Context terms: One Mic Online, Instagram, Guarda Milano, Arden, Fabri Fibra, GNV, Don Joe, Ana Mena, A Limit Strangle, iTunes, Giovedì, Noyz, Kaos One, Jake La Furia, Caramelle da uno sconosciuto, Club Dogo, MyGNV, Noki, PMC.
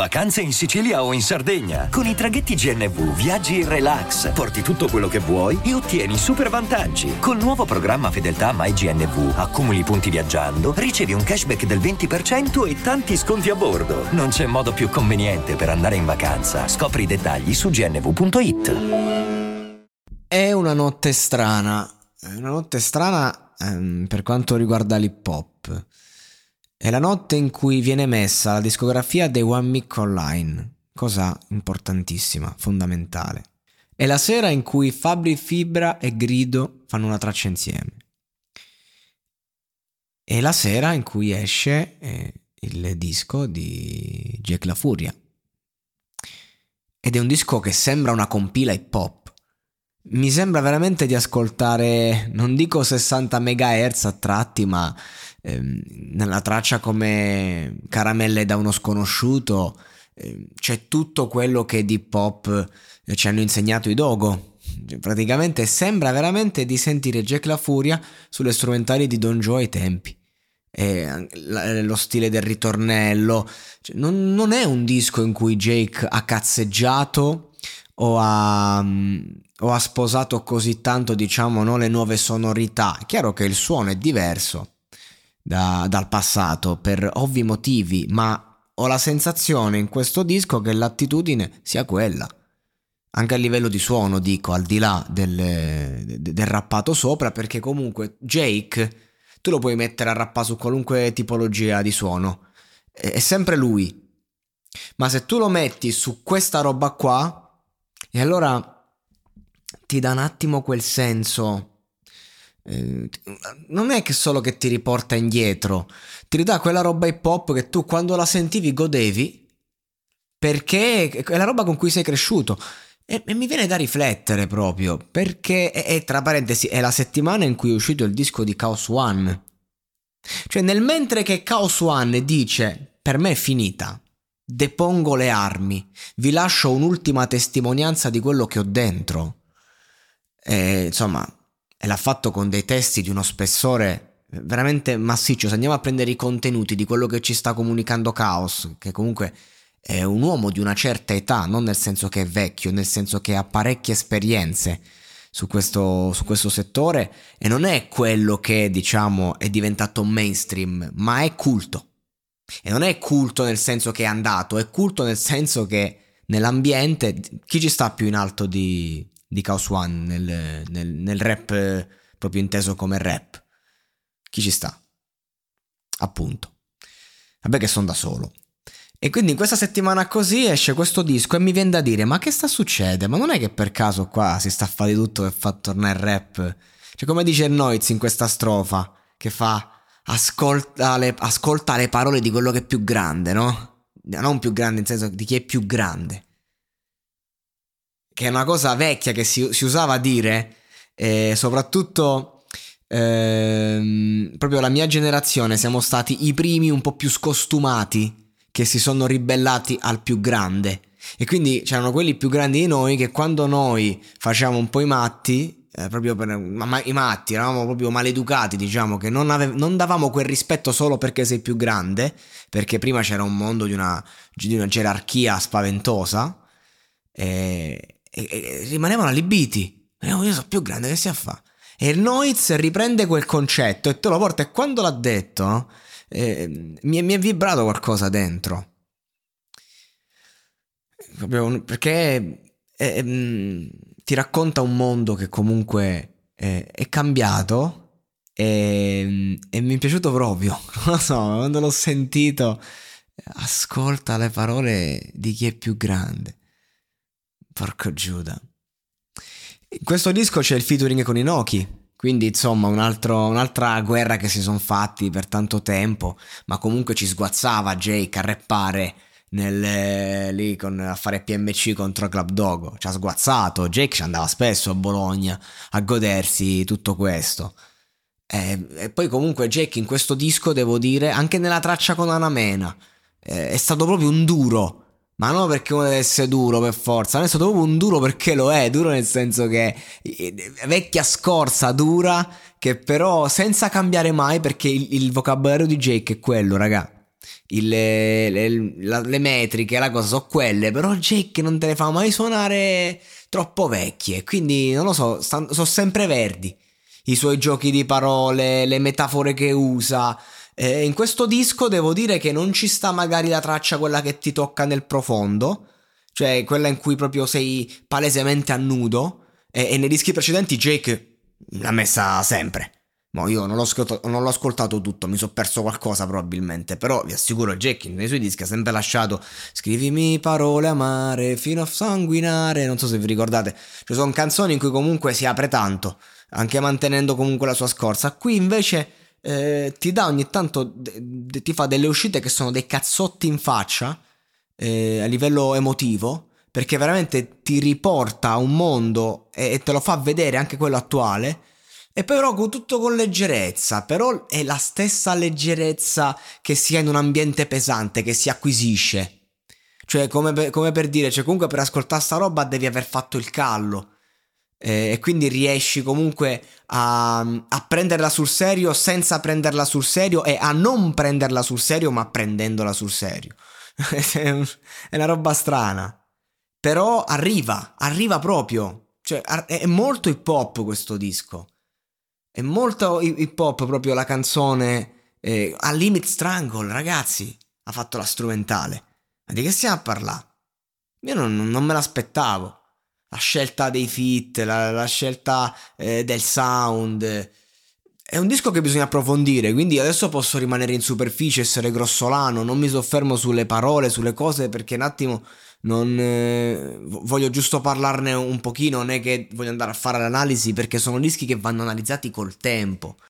Vacanze in Sicilia o in Sardegna. Con i traghetti GNV viaggi in relax, porti tutto quello che vuoi e ottieni super vantaggi. Col nuovo programma Fedeltà MyGNV accumuli punti viaggiando, ricevi un cashback del 20% e tanti sconti a bordo. Non c'è modo più conveniente per andare in vacanza. Scopri i dettagli su gnv.it. È una notte strana. È una notte strana per quanto riguarda l'hip hop. È la notte in cui viene messa la discografia dei One Mic Online, cosa importantissima, fondamentale. È la sera in cui Fabri Fibra e Grido fanno una traccia insieme. È la sera in cui esce il disco di Jake La Furia. Ed è un disco che sembra una compila hip hop. Mi sembra veramente di ascoltare, non dico 60 MHz a tratti, ma nella traccia come Caramelle da uno sconosciuto c'è tutto quello che di pop ci hanno insegnato i Dogo. Praticamente sembra veramente di sentire Jake La Furia sulle strumentali di Don Joe ai tempi. E lo stile del ritornello, cioè, non è un disco in cui Jake ha cazzeggiato o ha sposato così tanto, diciamo, no, le nuove sonorità. È chiaro che il suono è diverso dal passato per ovvi motivi, ma ho la sensazione in questo disco che l'attitudine sia quella, anche a livello di suono, dico, al di là del rappato sopra, perché comunque Jake tu lo puoi mettere a rappare su qualunque tipologia di suono, è sempre lui. Ma se tu lo metti su questa roba qua, e allora ti dà un attimo quel senso, non è che solo che ti riporta indietro, ti ridà quella roba hip hop che tu quando la sentivi godevi, perché è la roba con cui sei cresciuto. E mi viene da riflettere proprio, perché, e tra parentesi, è la settimana in cui è uscito il disco di Kaos One. Cioè, nel mentre che Kaos One dice, per me è finita, depongo le armi, vi lascio un'ultima testimonianza di quello che ho dentro. E, insomma, l'ha fatto con dei testi di uno spessore veramente massiccio. Se andiamo a prendere i contenuti di quello che ci sta comunicando Kaos, che comunque è un uomo di una certa età, non nel senso che è vecchio, nel senso che ha parecchie esperienze su questo settore, e non è quello che, diciamo, è diventato mainstream, ma è culto. E non è culto nel senso che è andato, è culto nel senso che nell'ambiente chi ci sta più in alto di Kaos One nel rap, proprio inteso come rap, chi ci sta? Appunto, vabbè, che sono da solo. E quindi in questa settimana così esce questo disco e mi viene da dire, ma che sta succede? Ma non è che per caso qua si sta a fare di tutto e fa tornare il rap? Cioè, come dice Noyz in questa strofa, che fa ascolta le parole di quello che è più grande, no? Non più grande in senso di chi è più grande, che è una cosa vecchia che si usava a dire, soprattutto proprio la mia generazione siamo stati i primi un po' più scostumati, che si sono ribellati al più grande, e quindi c'erano quelli più grandi di noi che quando noi facevamo un po' i matti, eravamo proprio maleducati, diciamo, che non davamo quel rispetto solo perché sei più grande, perché prima c'era un mondo di una gerarchia spaventosa, e rimanevano allibiti, io sono più grande, che si fa? E il Noyz riprende quel concetto e te lo porta, e quando l'ha detto mi è vibrato qualcosa dentro, perché ti racconta un mondo che comunque è cambiato, e mi è piaciuto proprio, non lo so, quando l'ho sentito, ascolta le parole di chi è più grande, porco Giuda. In questo disco c'è il featuring con i Noki, quindi insomma un'altra guerra che si sono fatti per tanto tempo, ma comunque ci sguazzava Jake a rappare a fare PMC contro Club Dogo, ci ha sguazzato. Jake ci andava spesso a Bologna a godersi tutto questo, e poi comunque Jake in questo disco, devo dire, anche nella traccia con Ana Mena, è stato proprio un duro, ma non perché uno deve essere duro per forza, non è stato proprio un duro perché lo è, duro nel senso che vecchia scorza dura, che però senza cambiare mai, perché il vocabolario di Jake è quello, raga, le metriche, la cosa sono quelle, però Jake non te le fa mai suonare troppo vecchie, quindi non lo so, sono sempre verdi i suoi giochi di parole, le metafore che usa. In questo disco devo dire che non ci sta magari la traccia quella che ti tocca nel profondo, cioè quella in cui proprio sei palesemente a nudo, e nei dischi precedenti Jake l'ha messa sempre. No, io non l'ho ascoltato tutto, mi sono perso qualcosa probabilmente, però vi assicuro Jake nei suoi dischi ha sempre lasciato scrivimi parole amare fino a sanguinare, non so se vi ricordate, cioè sono canzoni in cui comunque si apre tanto, anche mantenendo comunque la sua scorza. Qui invece ti dà ogni tanto, ti fa delle uscite che sono dei cazzotti in faccia a livello emotivo, perché veramente ti riporta a un mondo e te lo fa vedere anche quello attuale. E però tutto con leggerezza, però è la stessa leggerezza che si ha in un ambiente pesante, che si acquisisce. Cioè come per dire, cioè comunque per ascoltare sta roba devi aver fatto il callo, e quindi riesci comunque a prenderla sul serio senza prenderla sul serio, e a non prenderla sul serio ma prendendola sul serio. È una roba strana, però arriva proprio, cioè è molto hip hop questo disco. È molto hip hop proprio la canzone. A Limit Strangle, ragazzi, ha fatto la strumentale. Ma di che stiamo a parlare? Io non me l'aspettavo. La scelta dei feat, la scelta del sound. È un disco che bisogna approfondire, quindi adesso posso rimanere in superficie, essere grossolano, non mi soffermo sulle parole, sulle cose, perché un attimo voglio giusto parlarne un pochino, non è che voglio andare a fare l'analisi, perché sono dischi che vanno analizzati col tempo.